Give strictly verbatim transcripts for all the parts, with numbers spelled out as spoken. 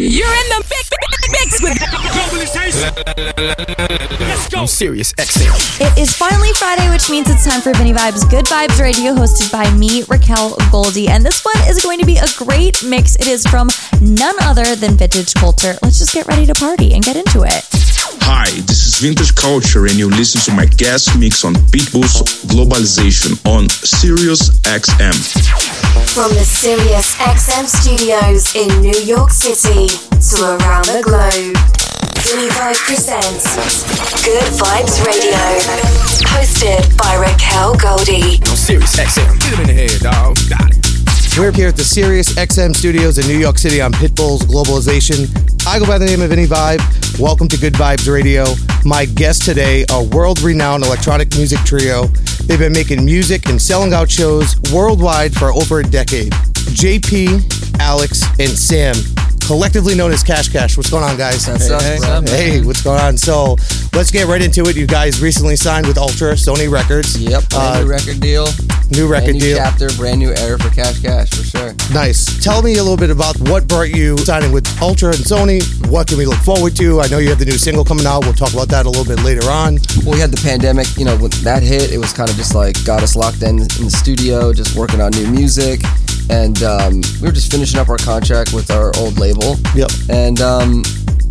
You're in the mix, mix with Globalization. Let's go. I'm Sirius X M. It is finally Friday, which means it's time for Vinny Vibes Good Vibes Radio, hosted by me, Raquel Goldie. And this one is going to be a great mix. It is from none other than Vintage Culture. Let's just get ready to party and get into it. Hi, this is Vintage Culture, and you listen to my guest mix on Pitbull's Globalization on Sirius X M. From the Sirius X M studios in New York City to around the globe, Vinny Vibes presents Good Vibes Radio, hosted by Raquel Goldie. On Sirius X M, get him in the head, dog. Got it. We're here at the Sirius X M studios in New York City on Pitbull's Globalization. I go by the name of Vinny Vibe. Welcome to Good Vibes Radio. My guests today are world-renowned electronic music trio. They've been making music and selling out shows worldwide for over a decade. J P, Alex, and Sam, collectively known as Cash Cash. What's going on, guys? That's hey, up, hey, up, hey, what's going on? So let's get right into it. You guys recently signed with Ultra, Sony Records. Yep, brand uh, new record deal. New record brand new deal. Brand new chapter, brand new era for Cash Cash, for sure. Nice. Tell me a little bit about what brought you signing with Ultra and Sony. What can we look forward to? I know you have the new single coming out. We'll talk about that a little bit later on. Well, we had the pandemic. You know, when that hit, it was kind of just like got us locked in in the studio, just working on new music. And um, we were just finishing up our contract with our old label. Yep. And um,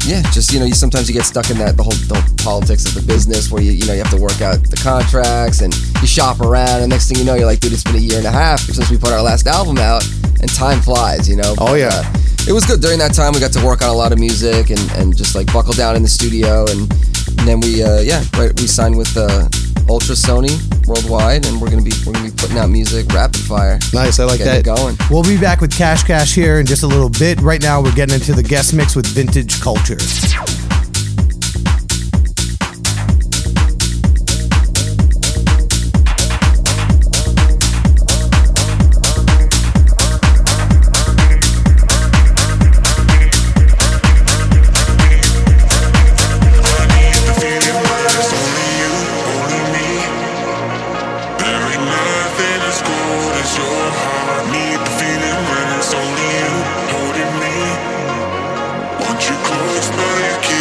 yeah, just, you know, you sometimes you get stuck in that, the whole, the whole politics of the business where you, you know, you have to work out the contracts and you shop around. And next thing you know, you're like, dude, it's been a year and a half since we put our last album out, and time flies, you know? Oh, yeah. Uh, it was good. During that time, we got to work on a lot of music and, and just like buckle down in the studio. And, and then we, uh, yeah, right, we signed with Uh, Ultra Sony worldwide, and we're gonna be we're gonna be putting out music rapid fire. Nice, I like that. Getting it going. We'll be back with Cash Cash here in just a little bit. Right now, we're getting into the guest mix with Vintage Culture. But you close, but I can't.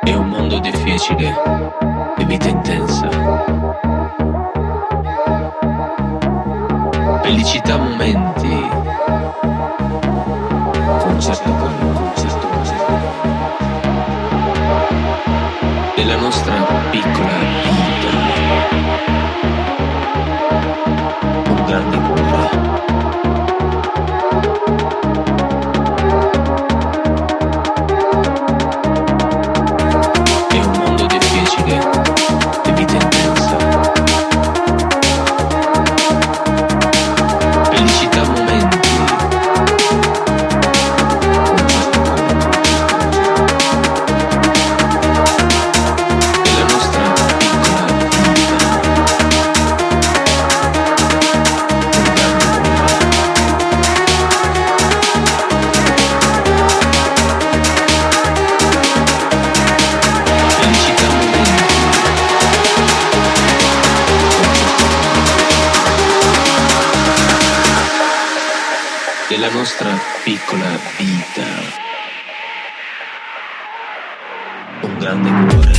È un mondo difficile, di vita intensa, felicità momenti, concerto con concerto, concerto, della nostra piccola vita, con grande cura. Nostra piccola vita, un grande cuore.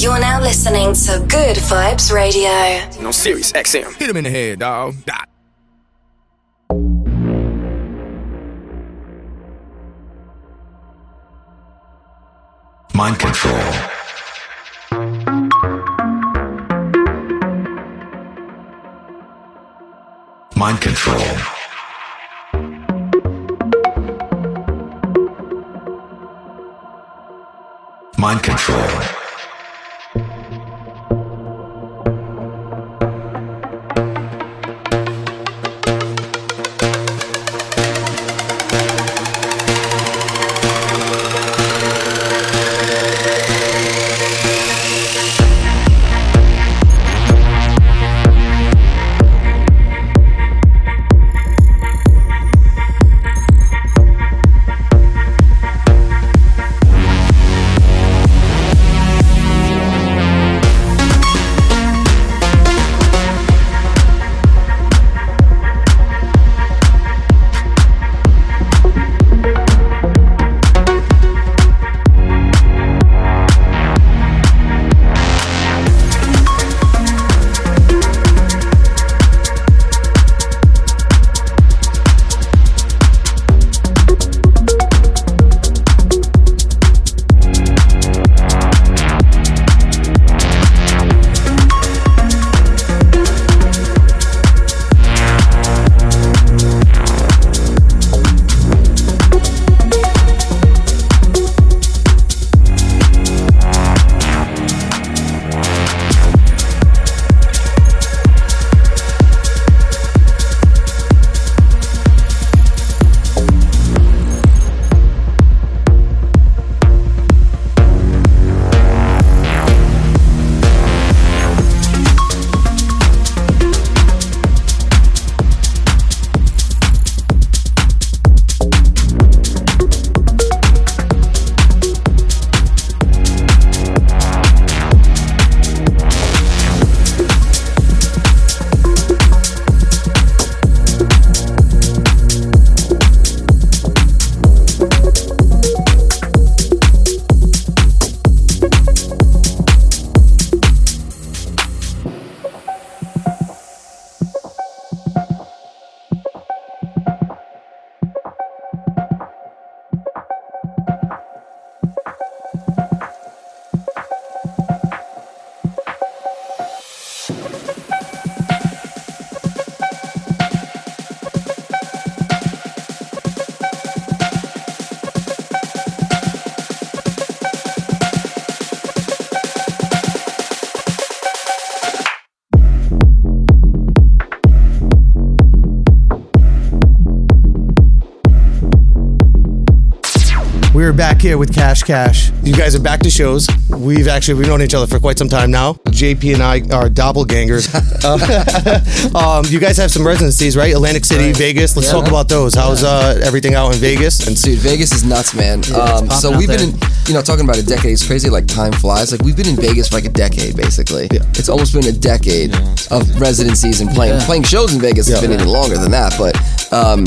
You're now listening to Good Vibes Radio. No, Sirius X M. Hit him in the head, dog. Dot. Mind control. Mind control. Mind control. We're back here with Cash Cash. You guys are back to shows. We've actually, we've known each other for quite some time now. J P and I are doppelgangers. um, you guys have some residencies, right? Atlantic City, right. Vegas. Let's yeah, talk man. about those. How's yeah. uh, everything out in Vegas? And dude, Vegas is nuts, man. Yeah, um, so we've been, in, you know, talking about a decade. It's crazy, like time flies. Like we've been in Vegas for like a decade, basically. Yeah. It's almost been a decade yeah. of residencies and playing yeah. playing shows in Vegas. Yeah. It's been even longer than that, but um,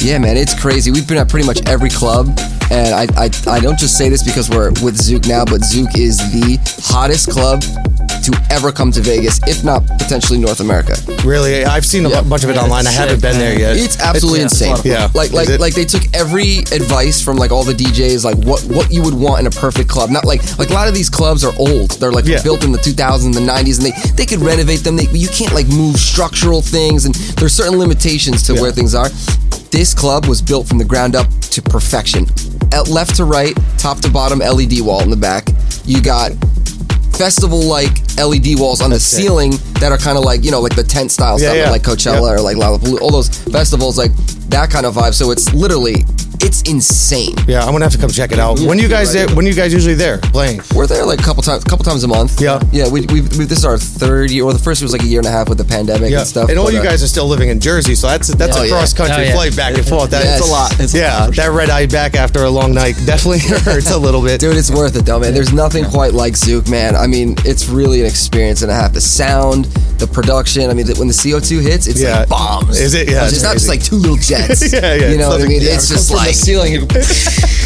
yeah, man, it's crazy. We've been at pretty much every club. And I, I I don't just say this because we're with Zouk now, but Zouk is the hottest club to ever come to Vegas, if not potentially North America. Really? I've seen a yep. bunch of it yeah, online. I sick, haven't been man. there yet. It's absolutely it's, yeah, insane. Yeah. Like like like they took every advice from like all the D Js, like what, what you would want in a perfect club. Not like like a lot of these clubs are old. They're like yeah. built in the two thousands, the nineties, and they, they could renovate them. They, you can't like move structural things, and there's certain limitations to yeah. where things are. This club was built from the ground up to perfection. At left to right, top to bottom L E D wall in the back. You got festival-like L E D walls on That's the ceiling it. that are kind of like, you know, like the tent style yeah, stuff yeah. like Coachella yeah. or like Lollapalooza, all those festivals, like that kind of vibe. So it's literally, it's insane. Yeah, I'm gonna have to come check it out. Yeah, when you guys right. there, when you guys usually there playing? We're there like a couple times, couple times a month. Yeah, yeah. We we this is our third year. Or well, the first year was like a year and a half with the pandemic yeah. and stuff. And all but, you guys uh, are still living in Jersey, so that's that's oh, a cross country yeah. oh, yeah. flight back and forth. That's yes. a lot. It's yeah, a lot sure. that red eye back after a long night definitely hurts a little bit. Dude, it's worth it though, man. There's nothing quite like Zouk, man. I mean, it's really an experience and a half. The sound, the production. I mean, when the C O two hits, it's yeah. like bombs. Is it? Yeah, it's, it's not crazy. Just like two little jets. yeah, yeah. You know what I mean? It's just like. ceiling.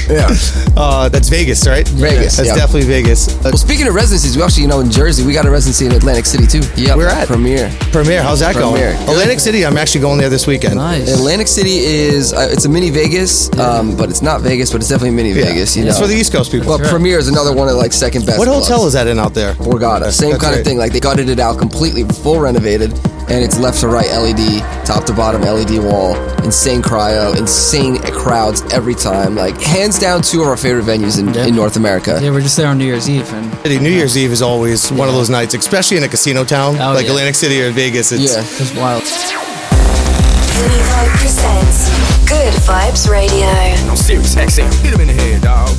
Yeah. Uh, that's Vegas, right? Vegas. Yeah. That's yeah. definitely Vegas. Uh, well, speaking of residencies, we actually, you know, in Jersey, we got a residency in Atlantic City, too. Yeah. We're at Premier. Premier. How's that Premier. going? Good. Atlantic City, I'm actually going there this weekend. Nice. Atlantic City is, uh, it's a mini Vegas, yeah. um, but it's not Vegas, but it's definitely mini yeah. Vegas, you know. It's for the East Coast people. Well, right. Premier is another one of, like, second best. What hotel clubs. is that in out there? Borgata. Same that's kind right. of thing. Like, they gutted it out completely, full renovated. And it's left to right L E D, top to bottom L E D wall, insane cryo, insane crowds every time. Like, hands down, two of our favorite venues in, yeah. in North America. Yeah, we're just there on New Year's Eve. And New Year's Eve is always yeah. one of those nights, especially in a casino town, oh, like yeah. Atlantic City or Vegas. It's, yeah, it's wild. Univo presents Good Vibes Radio. I'm Sirius X M. Get him in the head, dog.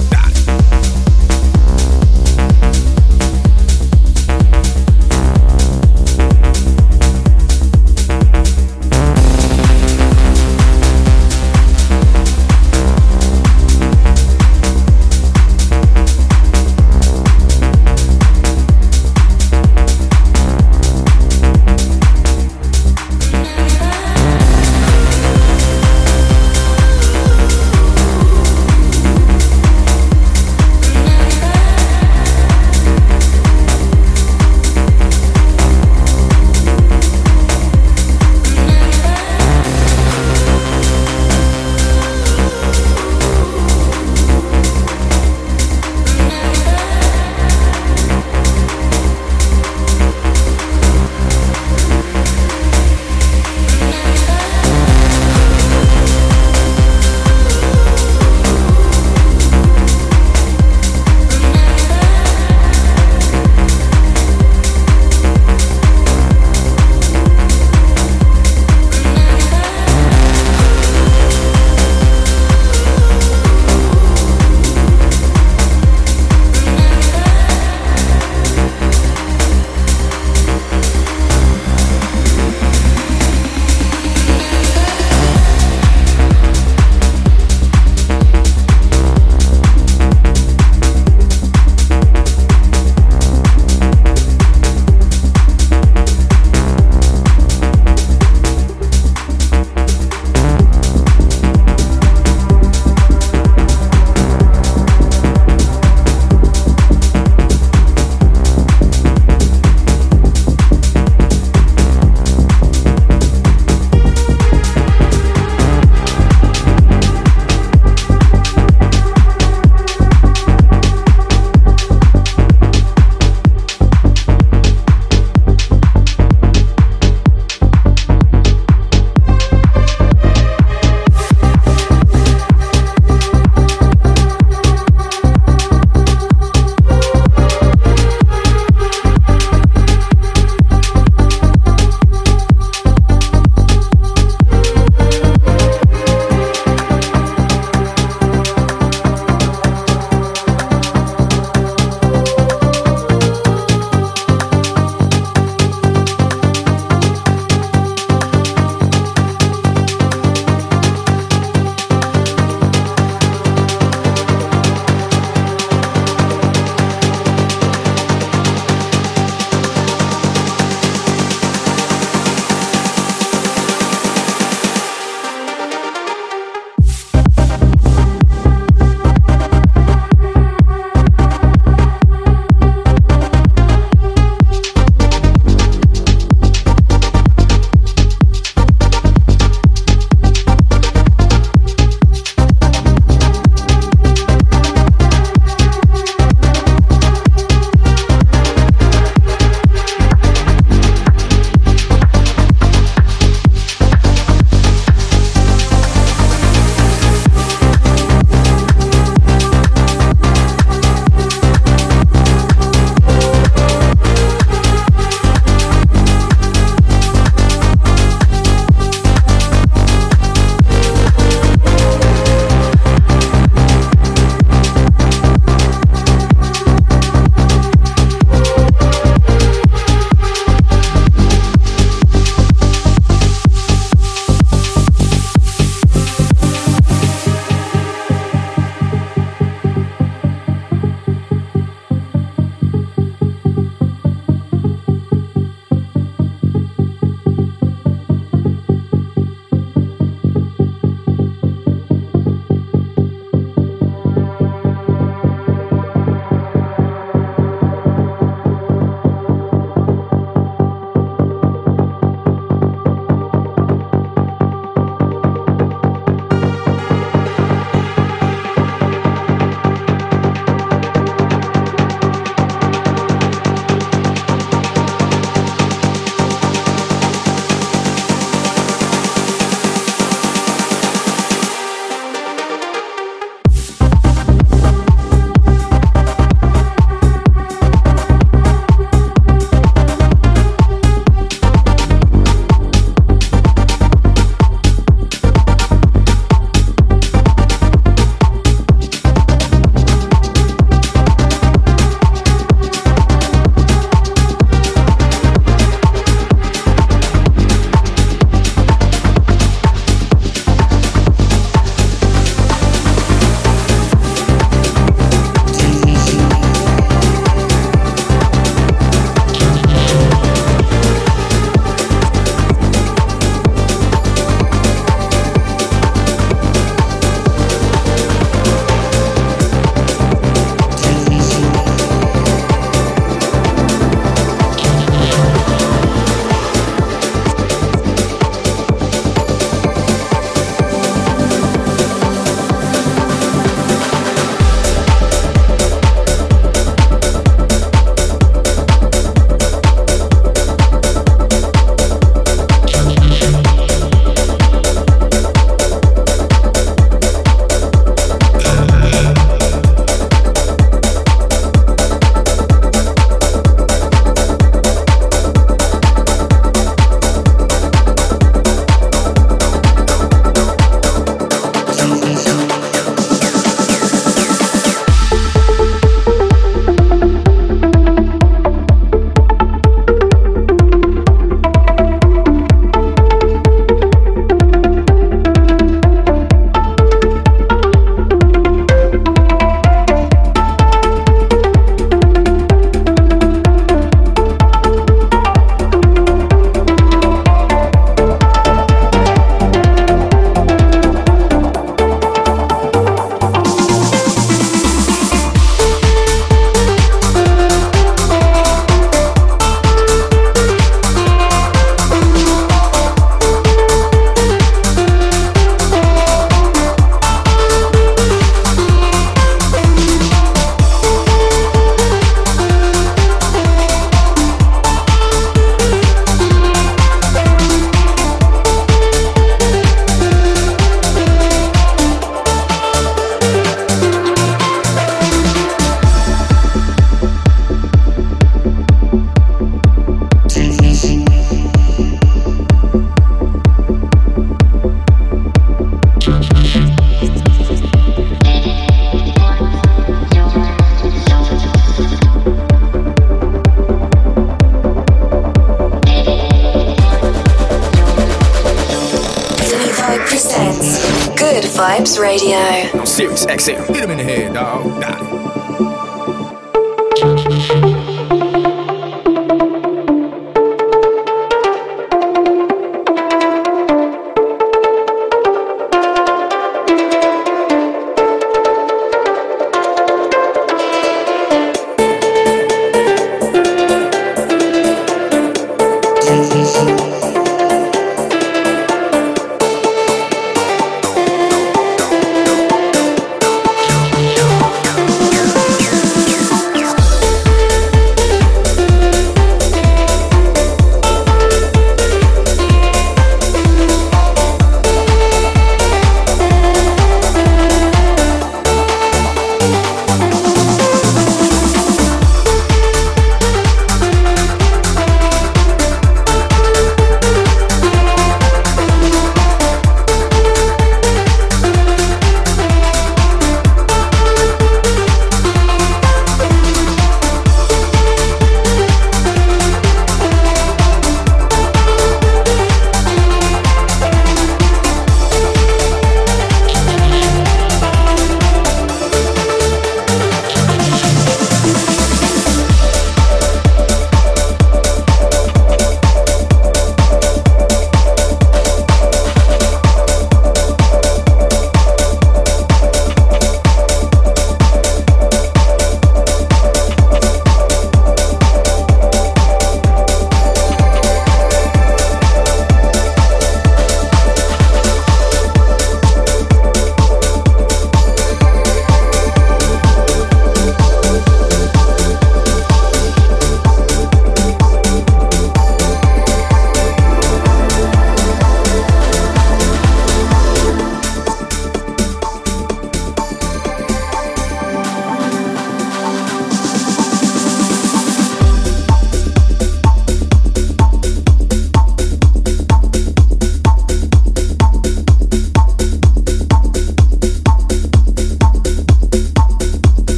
Vibes Radio. Sirius X M. Hit him in the head, dog. Nah.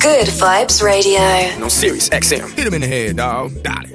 Good Vibes Radio. And on Sirius X M. Hit him in the head, dog. Got it.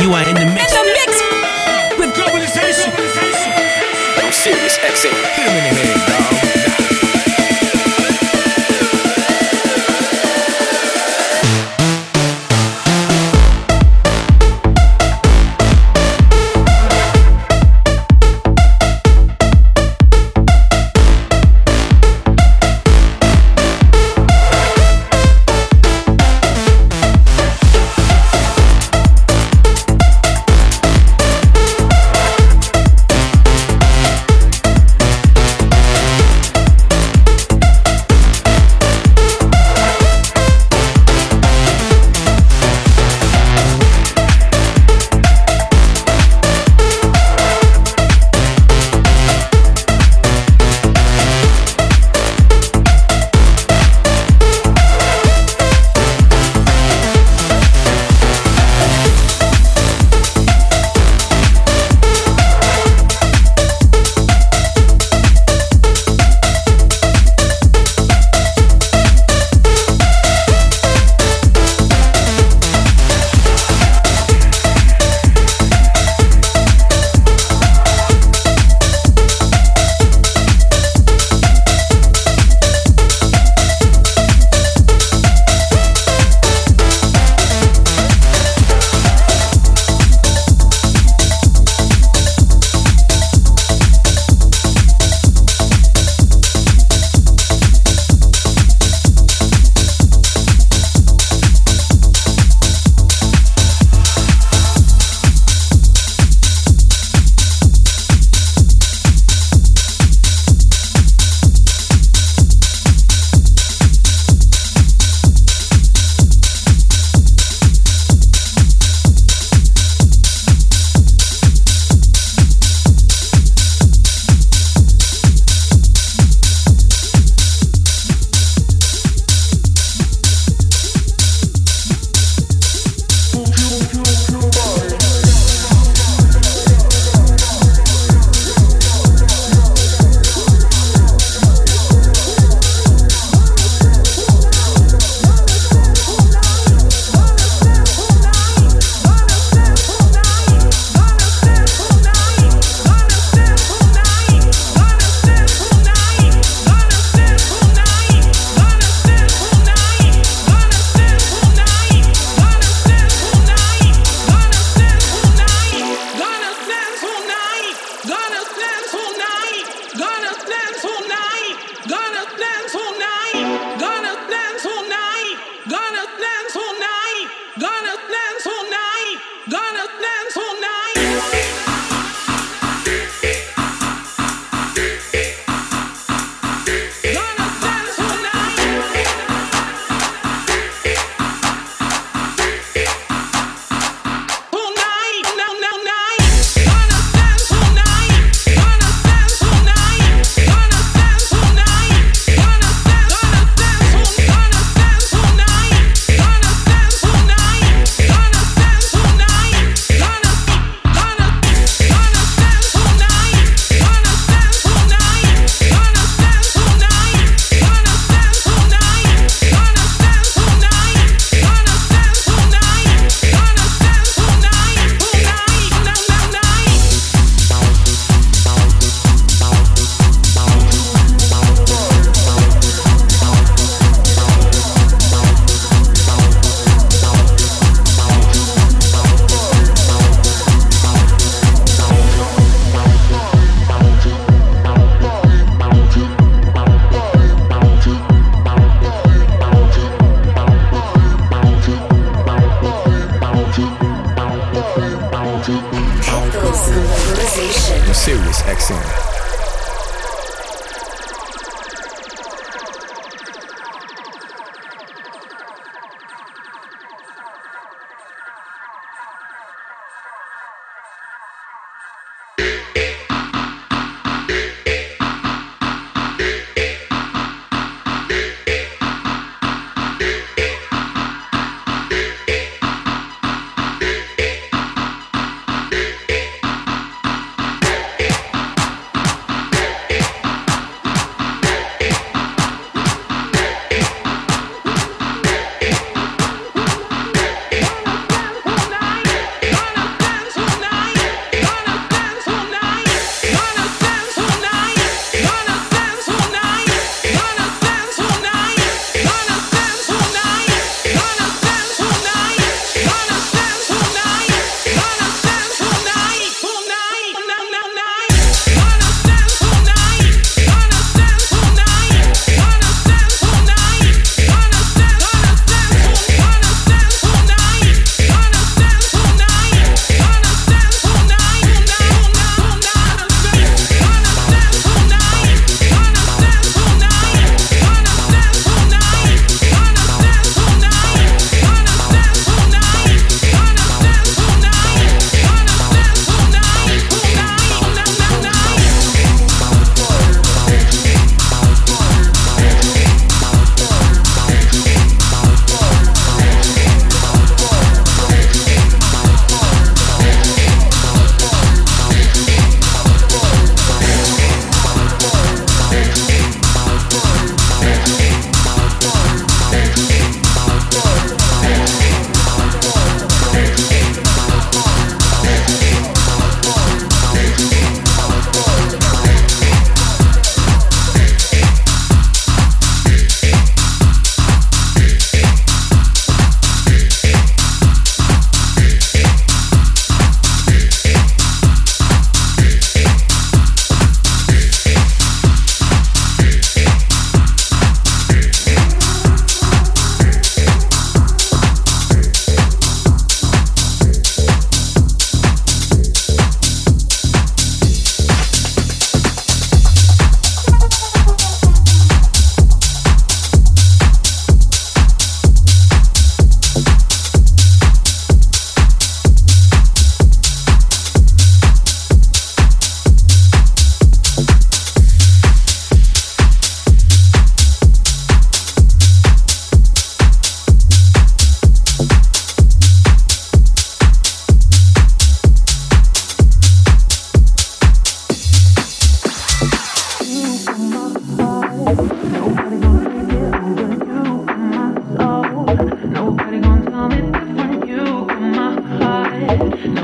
You are in the mix. In the mix with globalization. I'm Sirius X M. Hit him in the head, dog.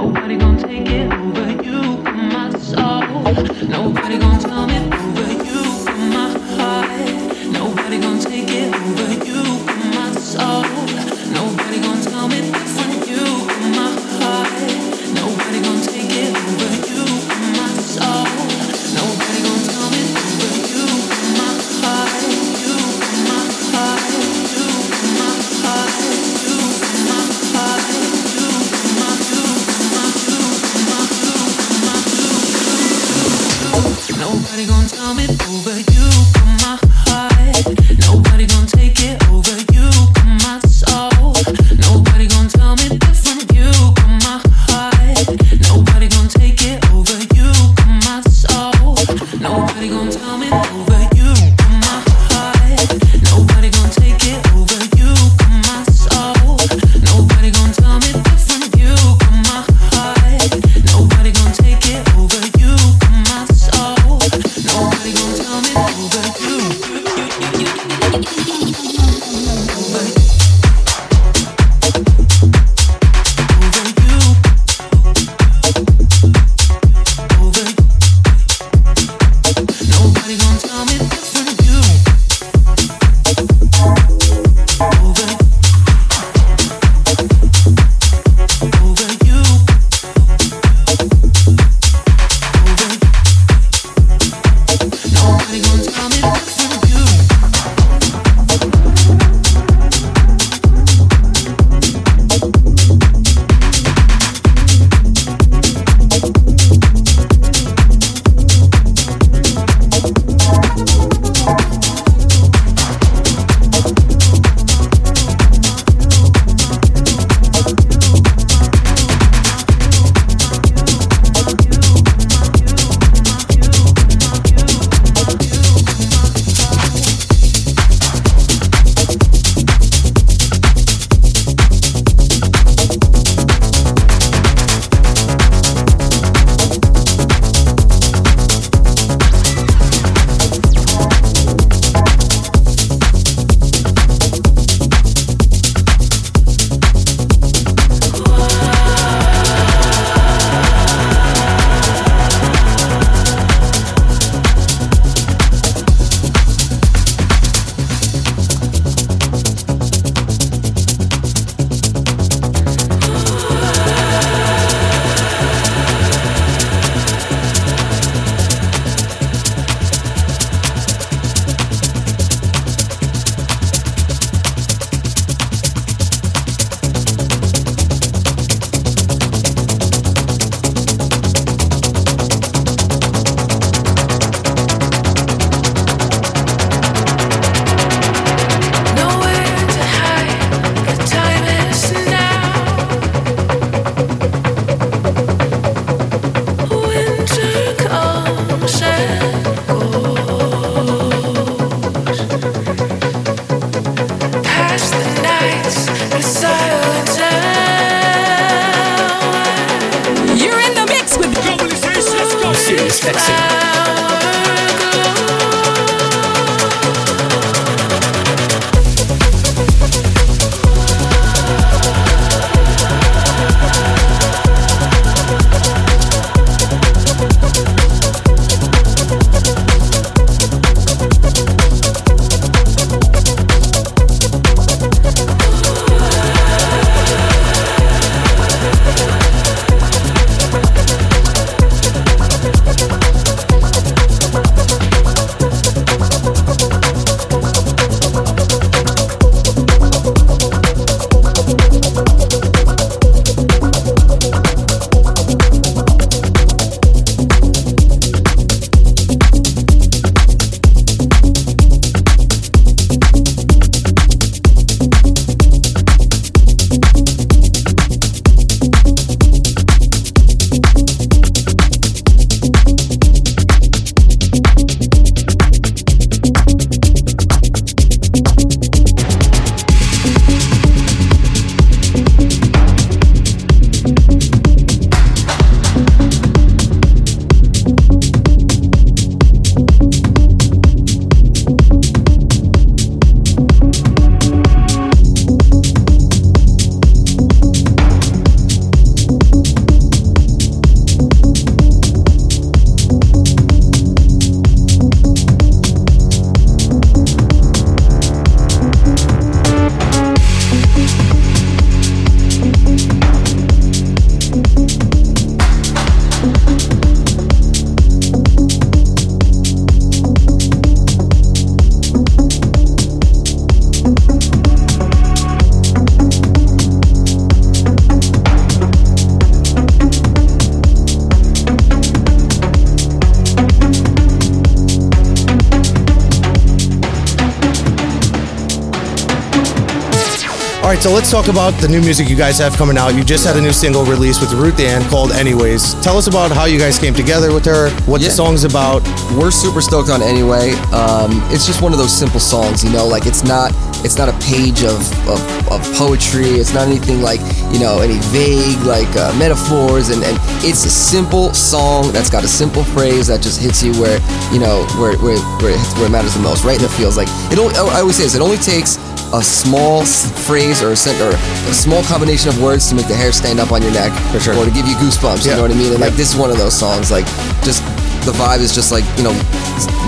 Nobody gonna take it over you, my soul. Nobody gonna tell me over you, my heart. Nobody gonna take it over you, my soul. Nobody gonna tell me different you, my heart. Nobody gonna take it over you, my soul. Nobody gonna tell me over you, my heart. You, my heart. You, my heart. You, my heart. Nobody gonna tell me over you, come my heart. Nobody gonna take it over you, come my soul. Nobody gonna tell me different you, come my heart. Nobody gonna take it over you, come my soul. Nobody gonna tell me over you, come my heart. Nobody gonna take it over you, come my soul. Nobody gonna tell me different you, come my heart. Nobody gonna take it over you, come my soul. Nobody gonna tell me over you. Over you. Over you. Nobody gonna tell me different you. Over you. Over you. Over you. Nobody gonna tell me different you. right, so let's talk about the new music you guys have coming out. You just had a new single released with Ruth Ann called Anyways. Tell us about how you guys came together with her, what yeah. the song's about. We're super stoked on Anyway. Um, it's just one of those simple songs, you know, like it's not it's not a page of, of, of poetry. It's not anything like, you know, any vague like uh, metaphors. And, and it's a simple song that's got a simple phrase that just hits you where, you know, where where, where, it, where it matters the most, right? And it feels like, it only, I always say this, it only takes a small phrase or a, sent- or a small combination of words to make the hair stand up on your neck. For sure. Or to give you goosebumps, yeah. you know what I mean? And yeah. like, this is one of those songs, like, just, the vibe is just like, you know,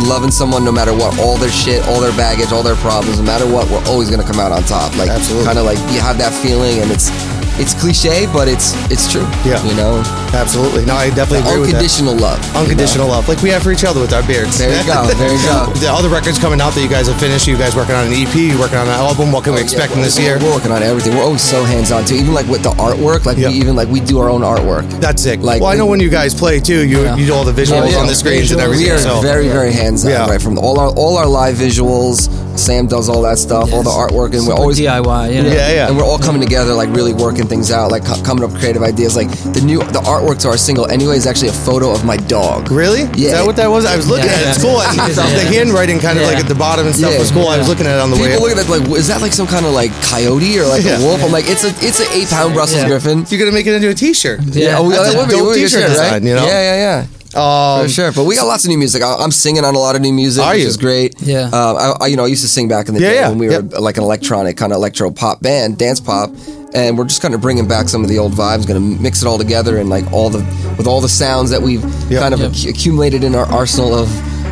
loving someone no matter what, all their shit, all their baggage, all their problems, no matter what, we're always gonna come out on top. Like, kind of like, you have that feeling, and it's, it's cliche, but it's it's true. Yeah, you know. Absolutely. No, I definitely agree with that. Unconditional love. Unconditional love, like we have for each other with our beards. There you go. There you go. The other records coming out that you guys have finished. You guys working on an E P. You working on an album. What can we expect in this year? We're working on everything. We're always so hands on too. Even like with the artwork. Like we even like we do our own artwork. That's sick. Like well, I know when you guys play too, you you do all the visuals on the screens and everything. We are very very hands on. Right from all our all our live visuals. Sam does all that stuff, yes. all the artwork, and so we're always D I Y, you know? yeah, yeah. And we're all coming together, like really working things out, like co- coming up with creative ideas. Like the new, the artwork to our single anyway is actually a photo of my dog. Really? Yeah. Is that what that was? I was looking yeah, at it. Yeah. It's cool. I, yeah. The handwriting kind of yeah. like at the bottom and stuff yeah. was cool. Yeah. I was looking at it on the People way. People look at that like, is that like some kind of like coyote or like yeah. a wolf? Yeah. I'm like, it's a it's an eight pound Brussels yeah. griffin. You're gonna make it into a t-shirt. Yeah, yeah. Oh, that's that's a dope t-shirt design. You know? Yeah, yeah, yeah. Um, For sure, but we got lots of new music. I, I'm singing on a lot of new music, which you? is great. Yeah, uh, I, I you know I used to sing back in the yeah, day yeah. when we were yep. like an electronic kind of electro pop band, dance pop, and we're just kind of bringing back some of the old vibes. Going to mix it all together and like all the with all the sounds that we've yep. kind of yep. ac- accumulated in our arsenal of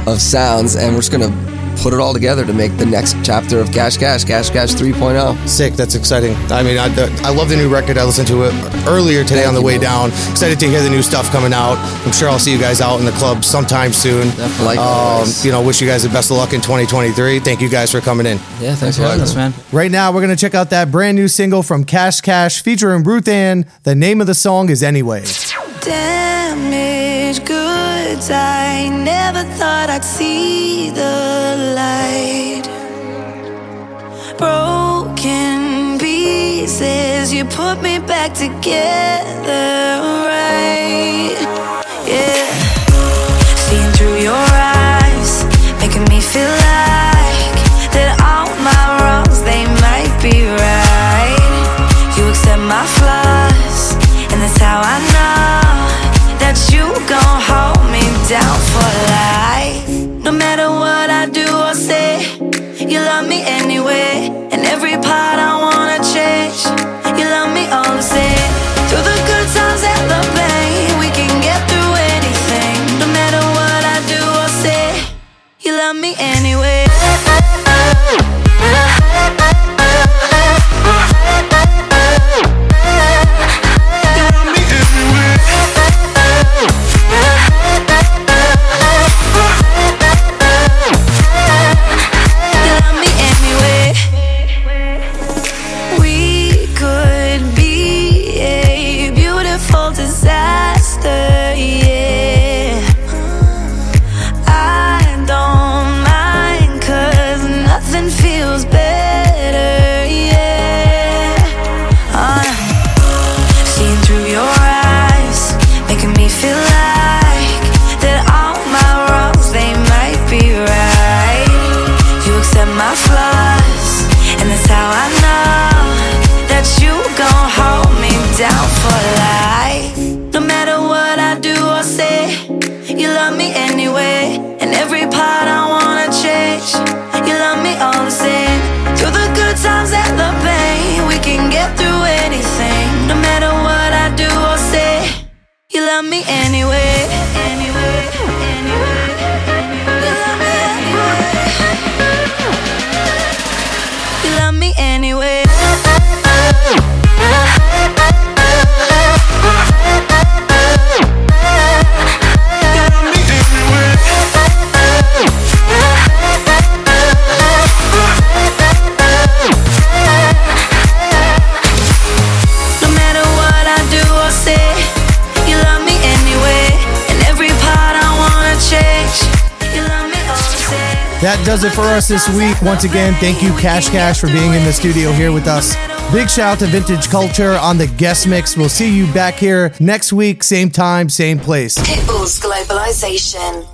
of sounds, and we're just going to put it all together to make the next chapter of Cash Cash, Cash Cash three point oh. Sick, that's exciting. I mean, I, I love the new record. I listened to it earlier today Thank on the way know. down. Excited to hear the new stuff coming out. I'm sure I'll see you guys out in the club sometime soon. Definitely. Um, you know, wish you guys the best of luck in twenty twenty-three. Thank you guys for coming in. Yeah, thanks, thanks for having us, man. Right now, we're going to check out that brand new single from Cash Cash featuring Ruth Ann. The name of the song is Anyway. Damaged goods, I never thought I'd see the light. Broken pieces, you put me back together right. Yeah, seeing through your eyes, making me feel like that all my wrongs, they might be right. You accept my flaws, and that's how I know that you gon' hold me down for life. No matter what I do or say, you love me anyway. And every part I wanna change, you love me all the same. Through the good times and the pain, we can get through anything. No matter what I do or say, you love me anyway. That does it for us this week. Once again, thank you Cash Cash for being in the studio here with us Big shout to Vintage Culture on the guest mix. We'll see you back here next week, same time, same place. Pitbull's Globalization.